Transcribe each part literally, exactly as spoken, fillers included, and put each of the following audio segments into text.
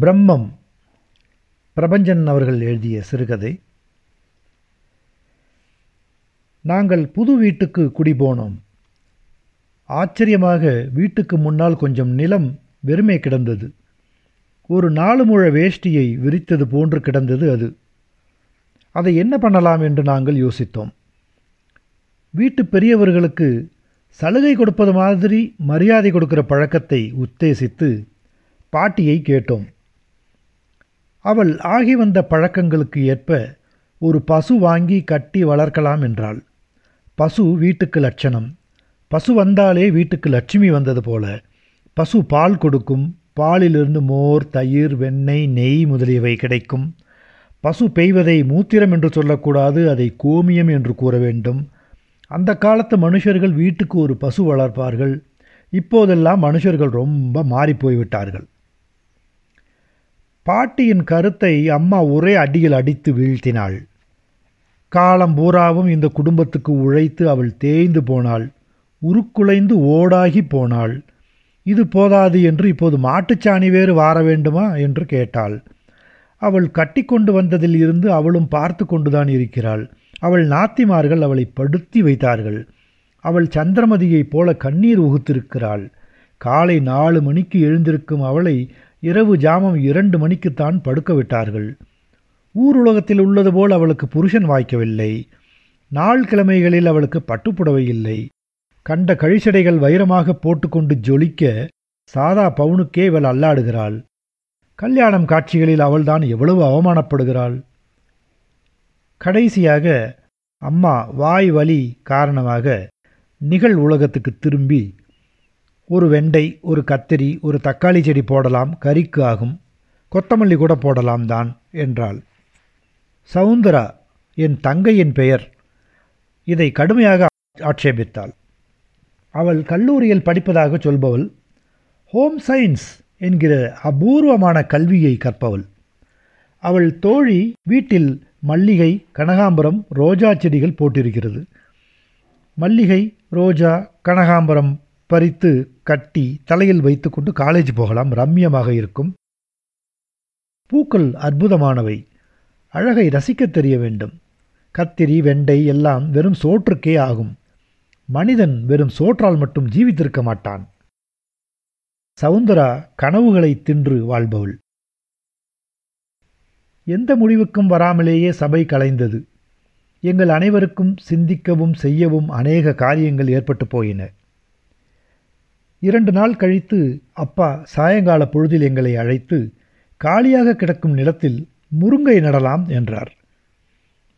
பிரம்மம் பிரபஞ்சன் அவர்கள் எழுதிய சிறுகதை. நாங்கள் புது வீட்டுக்கு குடிபோனோம். ஆச்சரியமாக வீட்டுக்கு முன்னால் கொஞ்சம் நிலம் வெறுமே கிடந்தது. ஒரு நாலு முழ வேஷ்டியை விரித்தது போன்று கிடந்தது அது. அதை என்ன பண்ணலாம் என்று நாங்கள் யோசித்தோம். வீட்டு பெரியவர்களுக்கு சலுகை கொடுப்பது மாதிரி மரியாதை கொடுக்கிற பழக்கத்தை உத்தேசித்து பாட்டியை கேட்டோம். அவள் ஆகி வந்த பழக்கங்களுக்கு ஏற்ப ஒரு பசு வாங்கி கட்டி வளர்க்கலாம் என்றாள். பசு வீட்டுக்கு லட்சணம். பசு வந்தாலே வீட்டுக்கு லட்சுமி வந்தது போல. பசு பால் கொடுக்கும். பாலிலிருந்து மோர், தயிர், வெண்ணெய், நெய் முதலியவை கிடைக்கும். பசு பெய்வதை மூத்திரம் என்று சொல்லக்கூடாது, அதை கோமியம் என்று கூற வேண்டும். அந்த காலத்து மனுஷர்கள் வீட்டுக்கு ஒரு பசு வளர்ப்பார்கள். இப்போதெல்லாம் மனுஷர்கள் ரொம்ப மாறிப்போய்விட்டார்கள். பாட்டியின் கருத்தை அம்மா ஒரே அடியில் அடித்து வீழ்த்தினாள். காலம் பூராவும் இந்த குடும்பத்துக்கு உழைத்து அவள் தேய்ந்து போனாள், உருக்குலைந்து ஓடாகி போனாள். இது போதாது என்று இப்போது மாட்டுச்சாணி வேறு வார வேண்டுமா என்று கேட்டாள். அவள் கட்டி கொண்டு வந்ததில் இருந்து அவளும் பார்த்து கொண்டுதான் இருக்கிறாள். அவள் நாத்திமார்கள் அவளை படுத்தி வைத்தார்கள். அவள் சந்திரமதியைப் போல கண்ணீர் உகுத்திருக்கிறாள். காலை நாலு மணிக்கு எழுந்திருக்கும் அவளை இரவு ஜாமம் இரண்டு மணிக்குத்தான் படுக்க விட்டார்கள். ஊர் உலகத்தில் உள்ளது போல் அவளுக்கு புருஷன் வாய்க்கவில்லை. நாள் கிழமைகளில் அவளுக்கு பட்டுப்புடவை இல்லை. கண்ட கழிச்சடைகள் வைரமாக போட்டுக்கொண்டு ஜொலிக்க சாதா பவுனுக்கே இவள் அல்லாடுகிறாள். கல்யாணம் காட்சிகளில் அவள்தான் எவ்வளவு அவமானப்படுகிறாள். கடைசியாக அம்மா வாய் வலி காரணமாக நிகழ் உலகத்துக்கு திரும்பி ஒரு வெண்டை, ஒரு கத்திரி, ஒரு தக்காளி செடி போடலாம், கறிக்கு ஆகும், கொத்தமல்லி கூட போடலாம் தான் என்றாள். சௌந்தரா என் தங்கையின் பெயர் இதை கடுமையாக ஆட்சேபித்தாள். அவள் கல்லூரியில் படிப்பதாக சொல்பவள், ஹோம் சயின்ஸ் என்கிற அபூர்வமான கல்வியை கற்பவள். அவள் தோழி வீட்டில் மல்லிகை, கனகாம்பரம், ரோஜா செடிகள் போட்டிருக்கிறது. மல்லிகை, ரோஜா, கனகாம்பரம் பறித்து கட்டி தலையில் வைத்து கொண்டு காலேஜ் போகலாம், ரம்யமாக இருக்கும். பூக்கள் அற்புதமானவை, அழகை ரசிக்க தெரிய வேண்டும். கத்திரி, வெண்டை எல்லாம் வெறும் சோற்றுக்கே ஆகும். மனிதன் வெறும் சோற்றால் மட்டும் ஜீவித்திருக்க மாட்டான். சௌந்தரா கனவுகளை தின்று வாழ்பவள். எந்த முடிவுக்கும் வராமலேயே சபை கலைந்தது. எங்கள் அனைவருக்கும் சிந்திக்கவும் செய்யவும் அநேக காரியங்கள் ஏற்பட்டு போயின. இரண்டு நாள் கழித்து அப்பா சாயங்கால பொழுதில் எங்களை அழைத்து காலியாக கிடக்கும் நிலத்தில் முருங்கை நடலாம் என்றார்.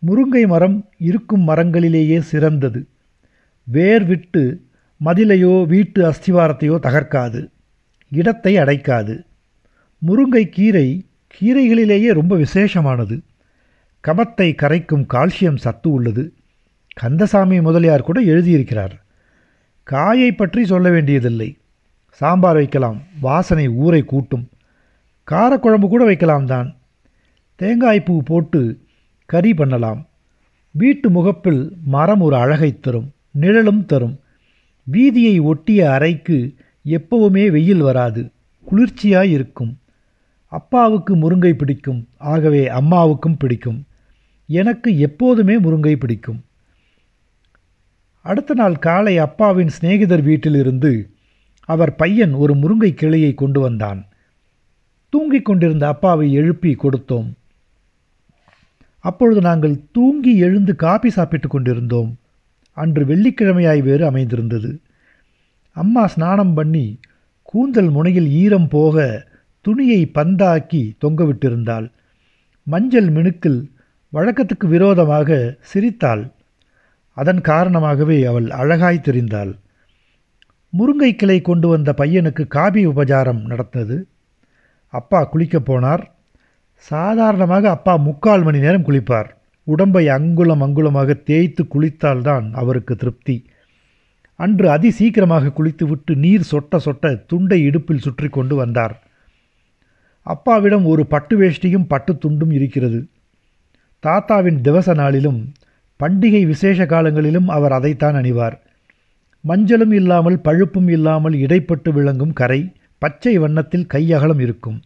முருங்கை மரம் இருக்கும் மரங்களிலேயே சிறந்தது. வேர் விட்டு மதிலையோ வீட்டு அஸ்திவாரத்தையோ தகர்க்காது, இடத்தை அடைக்காது. முருங்கை கீரை கீரைகளிலேயே ரொம்ப விசேஷமானது. கபத்தை கரைக்கும் கால்சியம் சத்து உள்ளது. கந்தசாமி முதலியார் கூட எழுதியிருக்கிறார். காயை பற்றி சொல்ல வேண்டியதில்லை. சாம்பார் வைக்கலாம், வாசனை ஊரை கூட்டும். காரக்குழம்பு கூட வைக்கலாம் தான். தேங்காய்ப்பூ போட்டு கறி பண்ணலாம். வீட்டு முகப்பில் மரம் ஒரு அழகை தரும், நிழலும் தரும். வீதியை ஒட்டிய அறைக்கு எப்பவுமே வெயில் வராது, குளிர்ச்சியாயிருக்கும். அப்பாவுக்கு முருங்கை பிடிக்கும், ஆகவே அம்மாவுக்கும் பிடிக்கும். எனக்கு எப்போதுமே முருங்கை பிடிக்கும். அடுத்த நாள் காலை அப்பாவின் சிநேகிதர் வீட்டிலிருந்து அவர் பையன் ஒரு முருங்கை கிளையை கொண்டு வந்தான். தூங்கிக் கொண்டிருந்த அப்பாவை எழுப்பி கொடுத்தோம். அப்பொழுது நாங்கள் தூங்கி எழுந்து காபி சாப்பிட்டு கொண்டிருந்தோம். அன்று வெள்ளிக்கிழமையாய் வேறு அமைந்திருந்தது. அம்மா ஸ்நானம் பண்ணி கூந்தல் முனையில் ஈரம் போக துணியை பந்தாக்கி தொங்கவிட்டிருந்தாள். மஞ்சள் மினுக்கில் வழக்கத்துக்கு விரோதமாக சிரித்தாள். அதன் காரணமாகவே அவள் அழகாய் தெரிந்தாள். முருங்கை கிளை கொண்டு வந்த பையனுக்கு காபி உபச்சாரம் நடந்தது. அப்பா குளிக்கப் போனார். சாதாரணமாக அப்பா முக்கால் மணி நேரம் குளிப்பார். உடம்பை அங்குலம் அங்குலமாக தேய்த்து குளித்தால்தான் அவருக்கு திருப்தி. அன்று அதி சீக்கிரமாக குளித்துவிட்டு நீர் சொட்ட சொட்ட துண்டை இடுப்பில் சுற்றி கொண்டு வந்தார். அப்பாவிடம் ஒரு பட்டு வேஷ்டியும் பட்டு துண்டும் இருக்கிறது. தாத்தாவின் திவச நாளிலும் பண்டிகை விசேஷ காலங்களிலும் அவர் அதைத்தான் அணிவார். மஞ்சளும் இல்லாமல் பழுப்பும் இல்லாமல் இடைப்பட்டு விளங்கும் கரை, பச்சை வண்ணத்தில் கையகலம் இருக்கும்.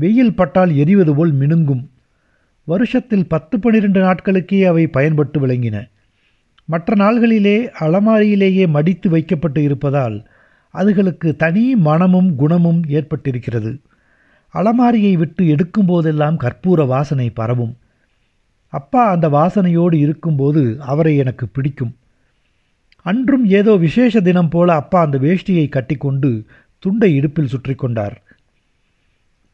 வெயில் பட்டால் எரிவது போல் மினுங்கும். வருஷத்தில் பத்து பன்னிரண்டு நாட்களுக்கே அவை பயன்பட்டு விளங்கின. மற்ற நாள்களிலே அலமாரியிலேயே மடித்து வைக்கப்பட்டு இருப்பதால் அதுகளுக்கு தனி மனமும் குணமும் ஏற்பட்டிருக்கிறது. அலமாரியை விட்டு எடுக்கும் போதெல்லாம் கற்பூர வாசனை பரவும். அப்பா அந்த வாசனையோடு இருக்கும்போது அவரை எனக்கு பிடிக்கும். அன்றும் ஏதோ விசேஷ தினம் போல அப்பா அந்த வேஷ்டியை கட்டிக்கொண்டு துண்டை இடுப்பில் சுற்றி கொண்டார்.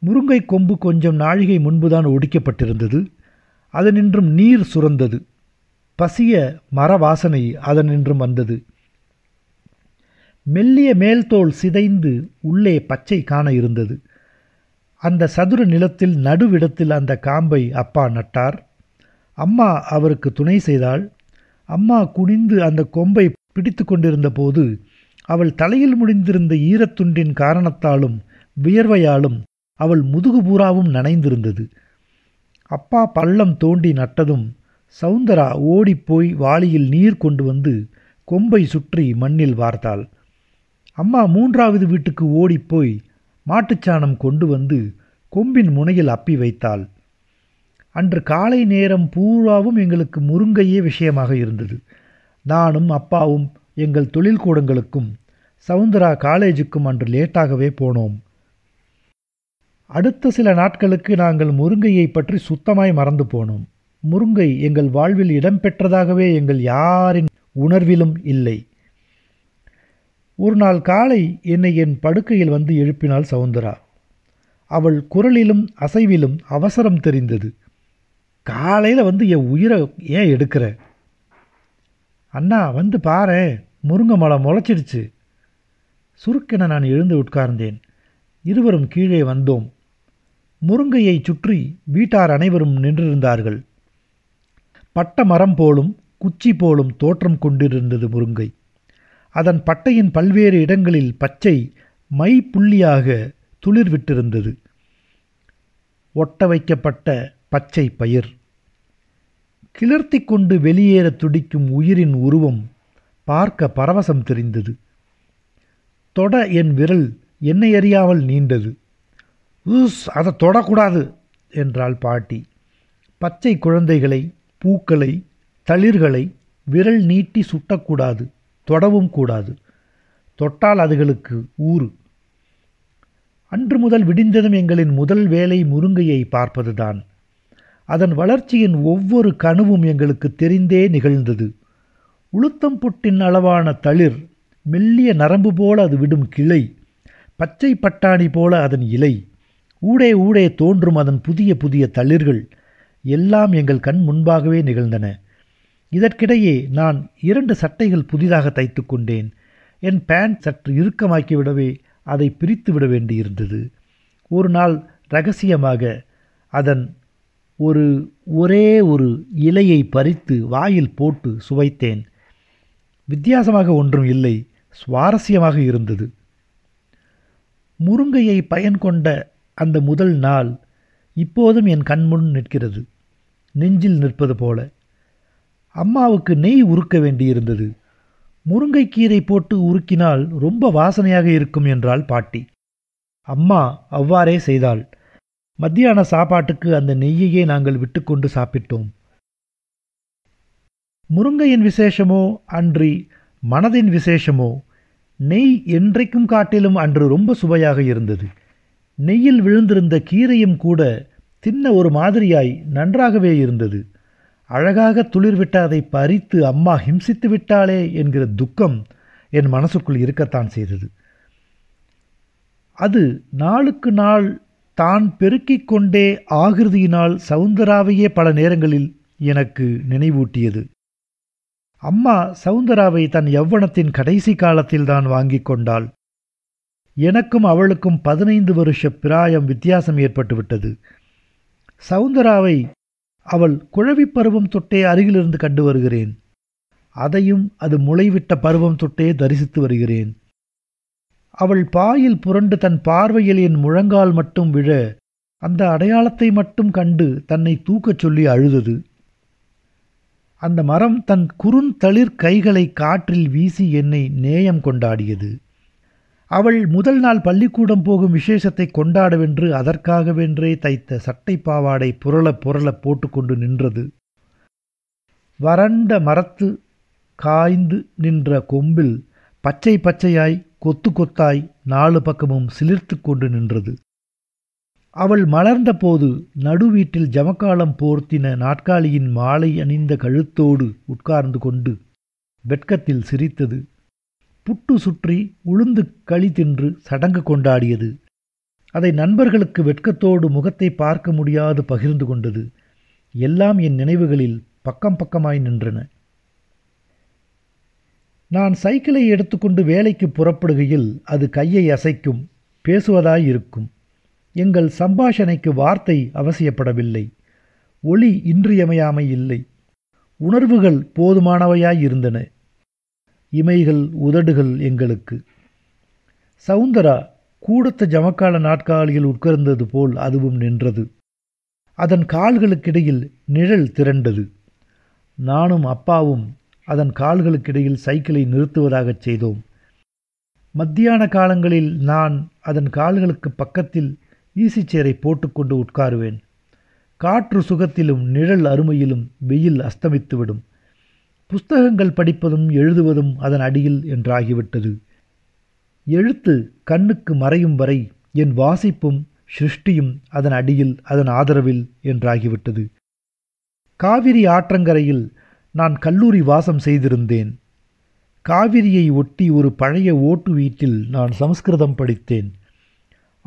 முருங்கை கொம்பு கொஞ்சம் நாழிகை முன்புதான் ஒடிக்கப்பட்டிருந்தது. அதனின்றும் நீர் சுரந்தது. பசிய மர வாசனை அதனின்றும் வந்தது. மெல்லிய மேல்தோல் சிதைந்து உள்ளே பச்சை காண இருந்தது. அந்த சதுர நிலத்தில் நடுவிடத்தில் அந்த காம்பை அப்பா நட்டார். அம்மா அவருக்கு துணை செய்தாள். அம்மா குனிந்து அந்த கொம்பை பிடித்து கொண்டிருந்த போது அவள் தலையில் முடிந்திருந்த ஈரத்துண்டின் காரணத்தாலும் வியர்வையாலும் அவள் முதுகுபூராவும் நனைந்திருந்தது. அப்பா பள்ளம் தோண்டி நட்டதும் சௌந்தரா ஓடிப்போய் வாளியில் நீர் கொண்டு வந்து கொம்பை சுற்றி மண்ணில் வார்த்தாள். அம்மா மூன்றாவது வீட்டுக்கு ஓடிப்போய் மாட்டுச்சாணம் கொண்டு வந்து கொம்பின் முனையில் அப்பி வைத்தாள். அன்று காலை நேரம் பூராவும் எங்களுக்கு முருங்கையே விஷயமாக இருந்தது. நானும் அப்பாவும் எங்கள் தொழில்கூடங்களுக்கும் சௌந்தரா காலேஜுக்கும் அன்று லேட்டாகவே போனோம். அடுத்த சில நாட்களுக்கு நாங்கள் முருங்கையை பற்றி சுத்தமாய் மறந்து போனோம். முருங்கை எங்கள் வாழ்வில் இடம்பெற்றதாகவே எங்கள் யாரின் உணர்விலும் இல்லை. ஒரு நாள் காலை என்னை என் படுக்கையில் வந்து எழுப்பினாள் சௌந்தரா. அவள் குரலிலும் அசைவிலும் அவசரம் தெரிந்தது. காலையில் வந்து என் உயிரை ஏன் எடுக்கிற? அண்ணா வந்து பாரு, முருங்கை மரம் முளைச்சிடுச்சு. சுருக்கென நான் எழுந்து உட்கார்ந்தேன். இருவரும் கீழே வந்தோம். முருங்கையை சுற்றி வீட்டார் அனைவரும் நின்றிருந்தார்கள். பட்ட மரம் போலும் குச்சி போலும் தோற்றம் கொண்டிருந்தது முருங்கை. அதன் பட்டையின் பல்வேறு இடங்களில் பச்சை மை புள்ளியாக துளிர் விட்டிருந்தது. ஒட்ட வைக்கப்பட்ட பச்சை பயிர் கிளர்த்தி கொண்டு வெளியேற துடிக்கும் உயிரின் உருவம் பார்க்க பரவசம் தெரிந்தது. தொட என் விரல் என்னை அறியாமல் நீண்டது. ஊஸ், அதை தொடக்கூடாது என்றாள் பாட்டி. பச்சை குழந்தைகளை, பூக்களை, தளிர்களை விரல் நீட்டி சுட்டக்கூடாது, தொடவும் கூடாது. தொட்டால் அதுகளுக்கு ஊறு. அன்று முதல் விடிந்ததும் எங்களின் முதல் வேலை முருங்கையை பார்ப்பதுதான். அதன் வளர்ச்சியின் ஒவ்வொரு கனவும் எங்களுக்கு தெரிந்தே நிகழ்ந்தது. உளுத்தம் பொட்டின் அளவான தளிர், மெல்லிய நரம்பு போல அது விடும் கிளை, பச்சை பட்டாணி போல அதன் இலை, ஊடே ஊடே தோன்றும் அதன் புதிய புதிய தளிர்கள் எல்லாம் எங்கள் கண் முன்பாகவே நிகழ்ந்தன. இதற்கிடையே நான் இரண்டு சட்டைகள் புதிதாக தைத்து கொண்டேன். என் பேண்ட் சற்று இறுக்கமாக்கிவிடவே அதை பிரித்து விட வேண்டியிருந்தது. ஒரு நாள் இரகசியமாக அதன் ஒரு ஒரே ஒரு இலையை பறித்து வாயில் போட்டு சுவைத்தேன். வித்தியாசமாக ஒன்றும் இல்லை, சுவாரஸ்யமாக இருந்தது. முருங்கையை பயன் கொண்ட அந்த முதல் நாள் இப்போதும் என் கண்முன் நிற்கிறது, நெஞ்சில் நிற்பது போல. அம்மாவுக்கு நெய் உருக்க வேண்டியிருந்தது. முருங்கைக்கீரை போட்டு உருக்கினால் ரொம்ப வாசனையாக இருக்கும் என்றாள் பாட்டி. அம்மா அவ்வாறே செய்தாள். மத்தியான சாப்பாட்டுக்கு அந்த நெய்யையே நாங்கள் விட்டுக்கொண்டு சாப்பிட்டோம். முருங்கையின் விசேஷமோ அன்றி மனதின் விசேஷமோ, நெய் என்றைக்கும் காட்டிலும் அன்று ரொம்ப சுவையாக இருந்தது. நெய்யில் விழுந்திருந்த கீரையும் கூட தின்ன ஒரு மாதிரியாய் நன்றாகவே இருந்தது. அழகாக துளிர்விட்ட அதை பறித்து அம்மா ஹிம்சித்து விட்டாளே என்கிற துக்கம் என் மனசுக்குள் இருக்கத்தான் செய்தது. அது நாளுக்கு நாள் தான் பெருக்கிக் கொண்டே ஆகிருதியினால் சௌந்தராவையே பல நேரங்களில் எனக்கு நினைவூட்டியது. அம்மா சௌந்தராவை தன் யௌவனத்தின் கடைசி காலத்தில் தான் வாங்கி கொண்டாள். எனக்கும் அவளுக்கும் பதினைந்து வருஷ பிராயம் வித்தியாசம் ஏற்பட்டுவிட்டது. சௌந்தராவை அவள் குழவிப் பருவம் தொட்டே அருகிலிருந்து கண்டு வருகிறேன். அதையும் அது முளைவிட்ட பருவம் தொட்டே தரிசித்து வருகிறேன். அவள் பாயில் புரண்டு தன் பார்வையில் என் முழங்கால் மட்டும் விழ, அந்த அடையாளத்தை மட்டும் கண்டு தன்னை தூக்கச் சொல்லி அழுதது. அந்த மரம் தன் குறுந்தளிர் கைகளை காற்றில் வீசி என்னை நேயம் கொண்டாடியது. அவள் முதல் நாள் பள்ளிக்கூடம் போகும் விசேஷத்தை கொண்டாடவென்று அதற்காகவென்றே தைத்த சட்டை பாவாடை புரள புரள போட்டுக்கொண்டு நின்றது. வறண்ட மரத்து காய்ந்து நின்ற கொம்பில் பச்சை பச்சையாய் கொத்து கொத்தாய் நாலு பக்கமும் சிலிர்த்து கொண்டு நின்றது. அவள் மலர்ந்த போது நடுவீட்டில் ஜமக்காலம் போர்த்தின நாற்காலியின் மாலை அணிந்த கழுத்தோடு உட்கார்ந்து கொண்டு வெட்கத்தில் சிரித்தது. புட்டு சுற்றி உளுந்து களி தின்று சடங்கு கொண்டாடியது. அதை நண்பர்களுக்கு வெட்கத்தோடு முகத்தை பார்க்க முடியாது பகிர்ந்து கொண்டது. எல்லாம் என் நினைவுகளில் பக்கம் பக்கமாய் நின்றன. நான் சைக்கிளை எடுத்துக்கொண்டு வேலைக்கு புறப்படுகையில் அது கையை அசைக்கும், பேசுவதாயிருக்கும். எங்கள் சம்பாஷணைக்கு வார்த்தை அவசியப்படவில்லை. ஒளி இன்றியமையாமை இல்லை. உணர்வுகள் போதுமானவையாயிருந்தன. இமைகள் உதடுகள் எங்களுக்கு. சௌந்தரா கூடத்த ஜமக்கால நாட்காலியில் உட்கார்ந்தது போல் அதுவும் நின்றது. அதன் கால்களுக்கிடையில் நிழல் திரண்டது. நானும் அப்பாவும் அதன் கால்களுக்கிடையில் சைக்கிளை நிறுத்துவதாகச் செய்தோம். மத்தியான காலங்களில் நான் அதன் கால்களுக்கு பக்கத்தில் ஈசிச்சேரை போட்டுக்கொண்டு உட்காருவேன். காற்று சுகத்திலும் நிழல் அருமையிலும் வெயில் அஸ்தமித்துவிடும். புஸ்தகங்கள் படிப்பதும் எழுதுவதும் அதன் அடியில் என்றாகிவிட்டது. எழுத்து கண்ணுக்கு மறையும் வரை என் வாசிப்பும் சிருஷ்டியும் அதன் அடியில் அதன் ஆதரவில் என்றாகிவிட்டது. காவிரி ஆற்றங்கரையில் நான் கல்லூரி வாசம் செய்திருந்தேன். காவிரியை ஒட்டி ஒரு பழைய ஓட்டு வீட்டில் நான் சமஸ்கிருதம் படித்தேன்.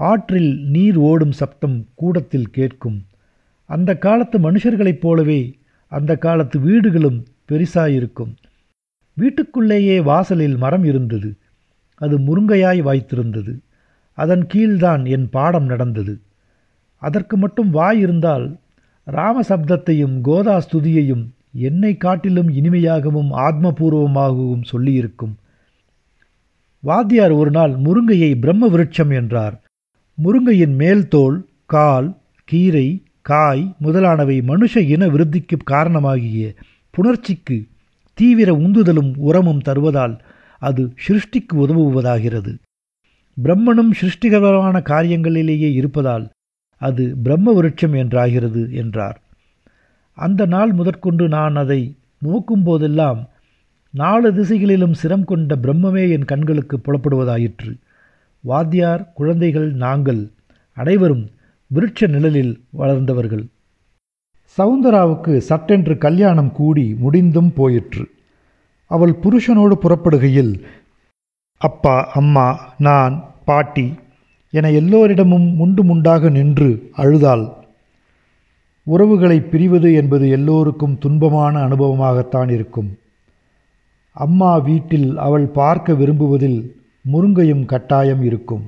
ஆற்றில் நீர் ஓடும் சப்தம் கூடத்தில் கேட்கும். அந்த காலத்து மனுஷர்களைப் போலவே அந்த காலத்து வீடுகளும் பெரிசாயிருக்கும். வீட்டுக்குள்ளேயே வாசலில் மரம் இருந்தது. அது முருங்கையாய் வாய்த்திருந்தது. அதன் கீழ்தான் என் பாடம் நடந்தது. அதற்கு மட்டும் வாய் இருந்தால் ராமசப்தத்தையும் கோதா ஸ்துதியையும் என்னை காட்டிலும் இனிமையாகவும் ஆத்மபூர்வமாகவும் சொல்லியிருக்கும். வாத்தியார் ஒரு நாள் முருங்கையை பிரம்ம விருட்சம் என்றார். முருங்கையின் மேல் தோல், கால், கீரை, காய் முதலானவை மனுஷ இன விருத்திக்கு காரணமாகிய புணர்ச்சிக்கு தீவிர உந்துதலும் உரமும் தருவதால் அது சிருஷ்டிக்கு உதவுவதாகிறது. பிரம்மனும் சிருஷ்டிகரமான காரியங்களிலேயே இருப்பதால் அது பிரம்ம விருட்சம் என்றாகிறது என்றார். அந்த நாள் முதற்கொண்டு நான் அதை நோக்கும்போதெல்லாம் நாலு திசைகளிலும் சிரம் கொண்ட பிரம்மமே என் கண்களுக்கு புலப்படுவதாயிற்று. வாத்தியார், குழந்தைகள், நாங்கள் அனைவரும் விருட்ச நிழலில் வளர்ந்தவர்கள். சௌந்தராவுக்கு சட்டென்று கல்யாணம் கூடி முடிந்தும் போயிற்று. அவள் புருஷனோடு புறப்படுகையில் அப்பா, அம்மா, நான், பாட்டி என எல்லோரிடமும் முண்டு முண்டாக நின்று அழுதாள். உறவுகளை பிரிவது என்பது எல்லோருக்கும் துன்பமான அனுபவமாகத்தான் இருக்கும். அம்மா வீட்டில் அவள் பார்க்க விரும்புவதில் முருங்கையும் கட்டாயம் இருக்கும்.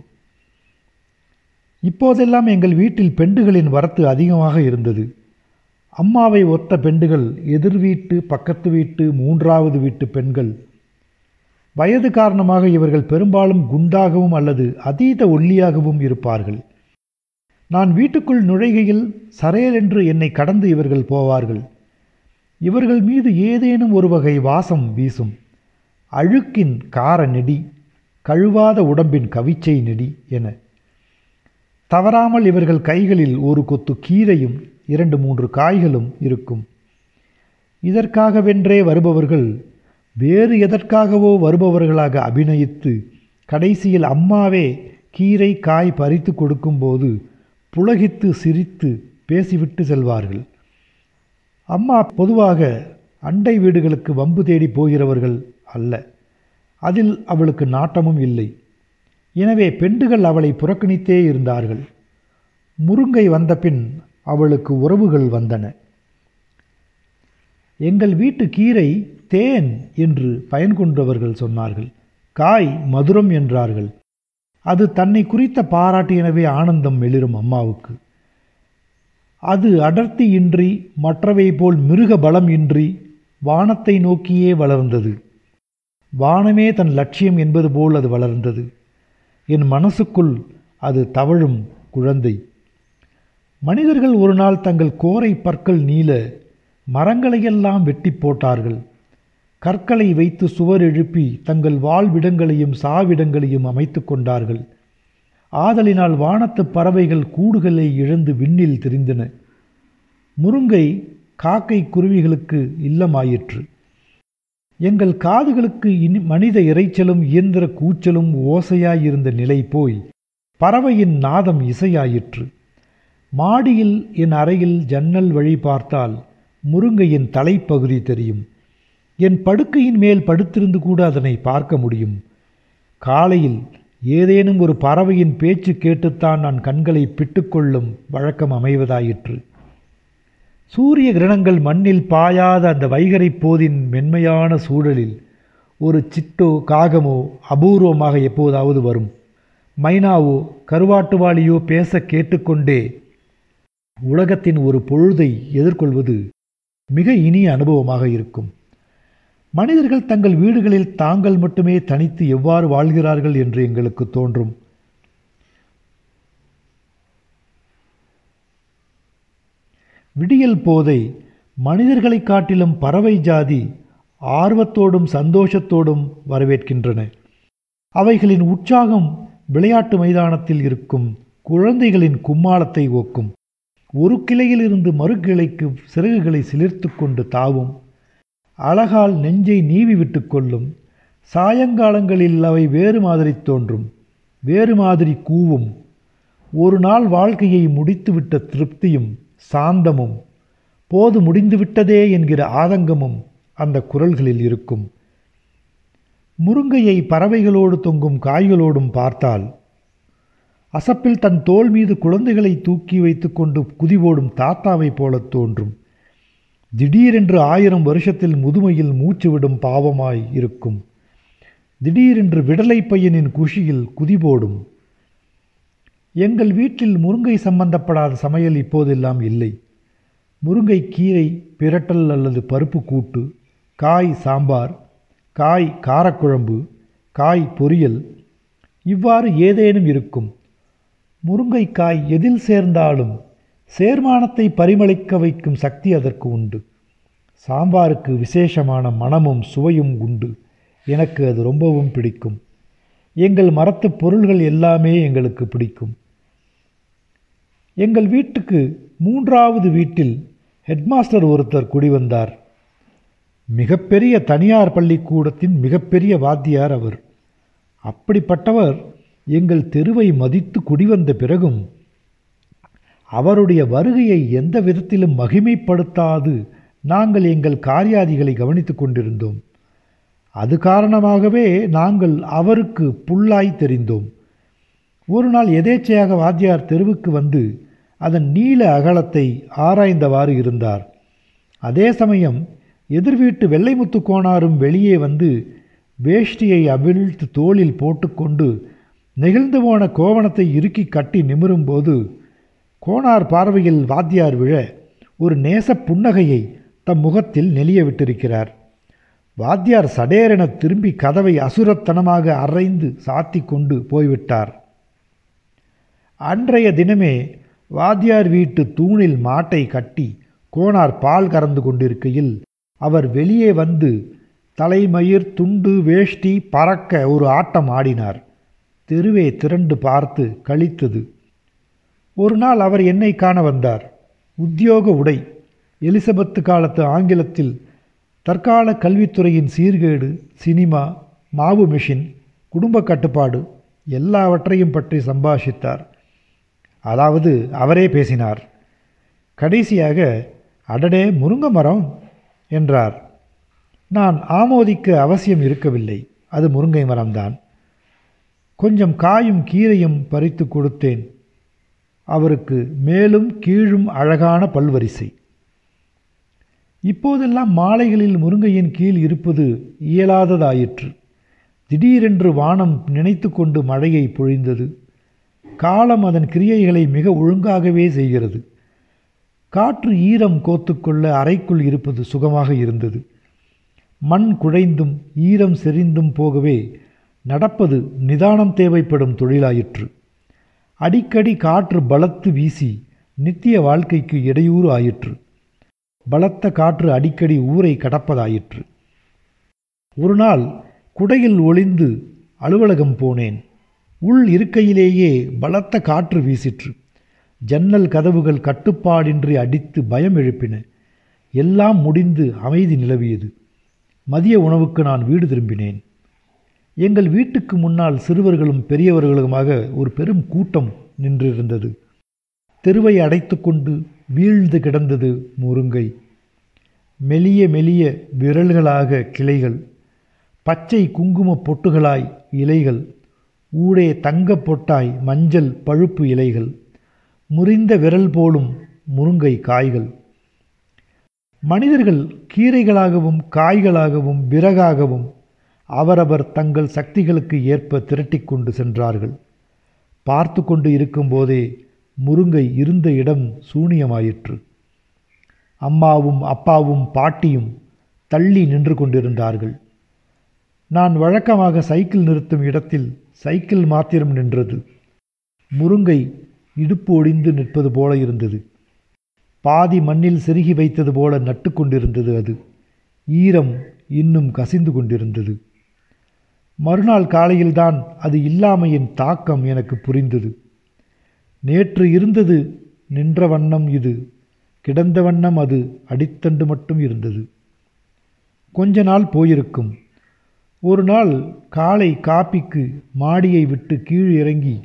இப்போதெல்லாம் எங்கள் வீட்டில் பெண்டுகளின் வரத்து அதிகமாக இருந்தது. அம்மாவை ஒத்த பெண்டுகள் எதிர் வீட்டு, பக்கத்து வீட்டு, மூன்றாவது வீட்டு பெண்கள். வயது காரணமாக இவர்கள் பெரும்பாலும் குண்டாகவும் அல்லது அதீத ஒல்லியாகவும் இருப்பார்கள். நான் வீட்டுக்குள் நுழைகையில் சரையென்று என்னை கடந்து இவர்கள் போவார்கள். இவர்கள் மீது ஏதேனும் ஒரு வகை வாசம் வீசும். அழுக்கின் கார நெடி, கழுவாத உடம்பின் கவிச்சை நெடி என. தவறாமல் இவர்கள் கைகளில் ஒரு கொத்து கீரையும் இரண்டு மூன்று காய்களும் இருக்கும். இதற்காகவென்றே வருபவர்கள் வேறு எதற்காகவோ வருபவர்களாக அபிநயித்து கடைசியில் அம்மாவே கீரை காய் பறித்து கொடுக்கும்போது புலகித்து சிரித்து பேசிவிட்டு செல்வார்கள். அம்மா பொதுவாக அண்டை வீடுகளுக்கு வம்பு தேடி போகிறவர்கள் அல்ல. அதில் அவளுக்கு நாட்டமும் இல்லை. எனவே பெண்டுகள் அவளை புறக்கணித்தே இருந்தார்கள். முருங்கை வந்த பின் அவளுக்கு உறவுகள் வந்தன. எங்கள் வீட்டு கீரை தேன் என்று பயன் கொண்டவர்கள் சொன்னார்கள். காய் மதுரம் என்றார்கள். அது தன்னை குறித்த பாராட்டு. எனவே ஆனந்தம் வெளிரும் அம்மாவுக்கு. அது அடர்த்தி இன்றி, மற்றவை போல் மிருக பலம் இன்றி வானத்தை நோக்கியே வளர்ந்தது. வானமே தன் லட்சியம் என்பது போல் அது வளர்ந்தது. என் மனசுக்குள் அது தவழும் குழந்தை. மனிதர்கள் ஒரு நாள் தங்கள் கோரை பற்கள் நீள மரங்களையெல்லாம் வெட்டி போட்டார்கள். கற்களை வைத்து சுவர் எழுப்பி தங்கள் வாழ்விடங்களையும் சாவிடங்களையும் அமைத்து கொண்டார்கள். ஆதலினால் வானத்து பறவைகள் கூடுகளை இழந்து விண்ணில் திரிந்தன. முருங்கை காக்கை குருவிகளுக்கு இல்லமாயிற்று. எங்கள் காதுகளுக்கு இனி மனித இரைச்சலும் இயந்திர கூச்சலும் ஓசையாயிருந்த நிலை போய் பறவையின் நாதம் இசையாயிற்று. மாடியில் என் அறையில் ஜன்னல் வழி பார்த்தால் முருங்கையின் தலைப்பகுதி தெரியும். என் படுக்கையின் மேல் படுத்திருந்து கூட அதனை பார்க்க முடியும். காலையில் ஏதேனும் ஒரு பறவையின் பேச்சு கேட்டுத்தான் நான் கண்களை பிட்டுக்கொள்ளும் வழக்கம் அமைவதாயிற்று. சூரிய கிரணங்கள் மண்ணில் பாயாத அந்த வைகரை போதின் மென்மையான சூழலில் ஒரு சிட்டோ காகமோ அபூர்வமாக எப்போதாவது வரும். மைனாவோ கருவாட்டுவாளியோ பேச கேட்டுக்கொண்டே உலகத்தின் ஒரு பொழுதை எதிர்கொள்வது மிக இனிய அனுபவமாக இருக்கும். மனிதர்கள் தங்கள் வீடுகளில் தாங்கள் மட்டுமே தனித்து எவ்வாறு வாழ்கிறார்கள் என்று எங்களுக்கு தோன்றும். விடியல் போதை மனிதர்களை காட்டிலும் பறவை ஜாதி ஆர்வத்தோடும் சந்தோஷத்தோடும் வரவேற்கின்றன. அவைகளின் உற்சாகம் விளையாட்டு மைதானத்தில் இருக்கும் குழந்தைகளின் கும்மாளத்தை ஓக்கும். ஒரு கிளையிலிருந்து மறு கிளைக்கு சிறகுகளை சிலிர்த்து கொண்டு தாவும். அழகால் நெஞ்சை நீவி விட்டு கொள்ளும். சாயங்காலங்களில் அவை வேறு மாதிரி தோன்றும், வேறு மாதிரி கூவும். ஒரு நாள் வாழ்க்கையை முடித்துவிட்ட திருப்தியும் சாந்தமும் போது முடிந்துவிட்டதே என்கிற ஆதங்கமும் அந்த குரல்களில் இருக்கும். முருங்கையை பறவைகளோடு தொங்கும் காய்களோடும் பார்த்தால் அசப்பில் தன் தோள் மீது குழந்தைகளை தூக்கி வைத்து கொண்டு குதிவோடும் தாத்தாவை போல தோன்றும். திடீரென்று ஆயிரம் வருஷத்தில் முதுமையில் மூச்சுவிடும் பாவமாய் இருக்கும். திடீரென்று விடலை பையனின் குஷியில் குதிபோடும். எங்கள் வீட்டில் முருங்கை சம்பந்தப்படாத சமையல் இப்போதெல்லாம் இல்லை. முருங்கை கீரை பிரட்டல் அல்லது பருப்பு கூட்டு, காய் சாம்பார், காய் காரக்குழம்பு, காய் பொரியல், இவ்வாறு ஏதேனும் இருக்கும். முருங்கைக்காய் எதில் சேர்ந்தாலும் சேர்மானத்தை பரிமளிக்க வைக்கும் சக்தி அதற்கு உண்டு. சாம்பாருக்கு விசேஷமான மனமும் சுவையும் உண்டு. எனக்கு அது ரொம்பவும் பிடிக்கும். எங்கள் மரத்து பொருள்கள் எல்லாமே எங்களுக்கு பிடிக்கும். எங்கள் வீட்டுக்கு மூன்றாவது வீட்டில் ஹெட்மாஸ்டர் ஒருத்தர் குடிவந்தார். மிகப்பெரிய தனியார் பள்ளிக்கூடத்தின் மிகப்பெரிய வாத்தியார் அவர். அப்படிப்பட்டவர் எங்கள் தெருவை மதித்து குடிவந்த பிறகும் அவருடைய வருகையை எந்த விதத்திலும் மகிமைப்படுத்தாது நாங்கள் எங்கள் காரியாதிகளை கவனித்து கொண்டிருந்தோம். அது காரணமாகவே நாங்கள் அவருக்கு புல்லாய் தெரிந்தோம். ஒரு நாள் எதேச்சையாக வாத்தியார் தெருவுக்கு வந்து அதன் நீல அகலத்தை ஆராய்ந்தவாறு இருந்தார். அதே சமயம் எதிர்வீட்டு வெள்ளைமுத்து கோணாரும் வெளியே வந்து வேஷ்டியை அவிழ்த்து தோளில் போட்டுக்கொண்டு நெகிழ்ந்து போன கோவணத்தை இறுக்கி கட்டி நிமிரும்போது கோணார் பார்வையில் வாத்தியார் விழ ஒரு நேச புன்னகையை தம் முகத்தில் நெளிய விட்டிருக்கிறார். வாத்தியார் சடேரென திரும்பி கதவை அசுரத்தனமாக அரைந்து சாத்தி கொண்டு போய்விட்டார். அன்றைய தினமே வாத்தியார் வீட்டு தூணில் மாட்டை கட்டி கோணார் பால் கறந்து கொண்டிருக்கையில் அவர் வெளியே வந்து தலைமயிர் துண்டு வேஷ்டி பறக்க ஒரு ஆட்டம் ஆடினார். தெருவே திரண்டு பார்த்து களித்தது. ஒரு நாள் அவர் என்னை காண வந்தார். உத்தியோக உடை, எலிசபெத்து காலத்து ஆங்கிலத்தில் தற்கால கல்வித்துறையின் சீர்கேடு, சினிமா, மாவு மிஷின், குடும்ப கட்டுப்பாடு எல்லாவற்றையும் பற்றி சம்பாஷித்தார். அதாவது அவரே பேசினார். கடைசியாக, அடடே முருங்கை மரம் என்றார். நான் ஆமோதிக்க அவசியம் இருக்கவில்லை, அது முருங்கை மரம்தான். கொஞ்சம் காயும் கீரையும் பறித்து கொடுத்தேன். அவருக்கு மேலும் கீழும் அழகான பல்வரிசை. இப்போதெல்லாம் மாலைகளில் முருங்கையின் கீழ் இருப்பது இயலாததாயிற்று. திடீரென்று வானம் நினைத்து கொண்டு மழையை பொழிந்தது. காலம் அதன் கிரியைகளை மிக ஒழுங்காகவே செய்கிறது. காற்று ஈரம் கோத்துக்கொள்ள அறைக்குள் இருப்பது சுகமாக இருந்தது. மண் குழைந்தும் ஈரம் செறிந்தும் போகவே நடப்பது நிதானம் தேவைப்படும் தொழிலாயிற்று. அடிக்கடி காற்று பலத்து வீசி நித்திய வாழ்க்கைக்கு இடையூறு ஆயிற்று. பலத்த காற்று அடிக்கடி ஊரை கடப்பதாயிற்று. ஒரு நாள் குடையில் ஒளிந்து அலுவலகம் போனேன். உள் இருக்கையிலேயே பலத்த காற்று வீசிற்று. ஜன்னல் கதவுகள் கட்டுப்பாடின்றி அடித்து பயம் எழுப்பின. எல்லாம் முடிந்து அமைதி நிலவியது. மதிய உணவுக்கு நான் வீடு திரும்பினேன். எங்கள் வீட்டுக்கு முன்னால் சிறுவர்களும் பெரியவர்களுமாக ஒரு பெரும் கூட்டம் நின்றிருந்தது. தெருவை அடைத்து கொண்டு வீழ்ந்து கிடந்தது முருங்கை. மெலிய மெலிய விரல்களாக கிளைகள், பச்சை குங்கும பொட்டுகளாய் இலைகள், ஊடே தங்க பொட்டாய் மஞ்சள் பழுப்பு இலைகள், முறிந்த விரல் போலும் முருங்கை காய்கள். மனிதர்கள் கீரைகளாகவும் காய்களாகவும் விறகாகவும் அவரவர் தங்கள் சக்திகளுக்கு ஏற்ப திரட்டி கொண்டு சென்றார்கள். பார்த்து கொண்டு இருக்கும்போதே முருங்கை இருந்த இடம் சூனியமாயிற்று. அம்மாவும் அப்பாவும் பாட்டியும் தள்ளி நின்று கொண்டிருந்தார்கள். நான் வழக்கமாக சைக்கிள் நிறுத்தும் இடத்தில் சைக்கிள் மாத்திரம் நின்றது. முருங்கை இடுப்பு ஒடிந்து நிற்பது போல இருந்தது. பாதி மண்ணில் செருகி வைத்தது போல நட்டு கொண்டிருந்தது. அது ஈரம் இன்னும் கசிந்து கொண்டிருந்தது. மறுநாள் காலையில்தான் அது இல்லாமையின் தாக்கம் எனக்கு புரிந்தது. நேற்று இருந்தது நின்ற வண்ணம், இது கிடந்த வண்ணம். அது அடித்தண்டு மட்டும் இருந்தது. கொஞ்ச நாள் போயிருக்கும். ஒரு நாள் காலை காப்பிக்கு மாடியை விட்டு கீழ் இறங்கி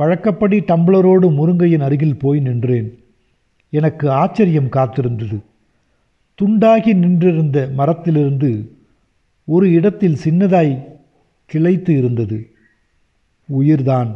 வழக்கப்படி டம்ளரோடு முருங்கையின் அருகில் போய் நின்றேன். எனக்கு ஆச்சரியம் காத்திருந்தது. துண்டாகி நின்றிருந்த மரத்திலிருந்து ஒரு இடத்தில் சின்னதாய் கிளைத்து இருந்தது. உயிர்தான்.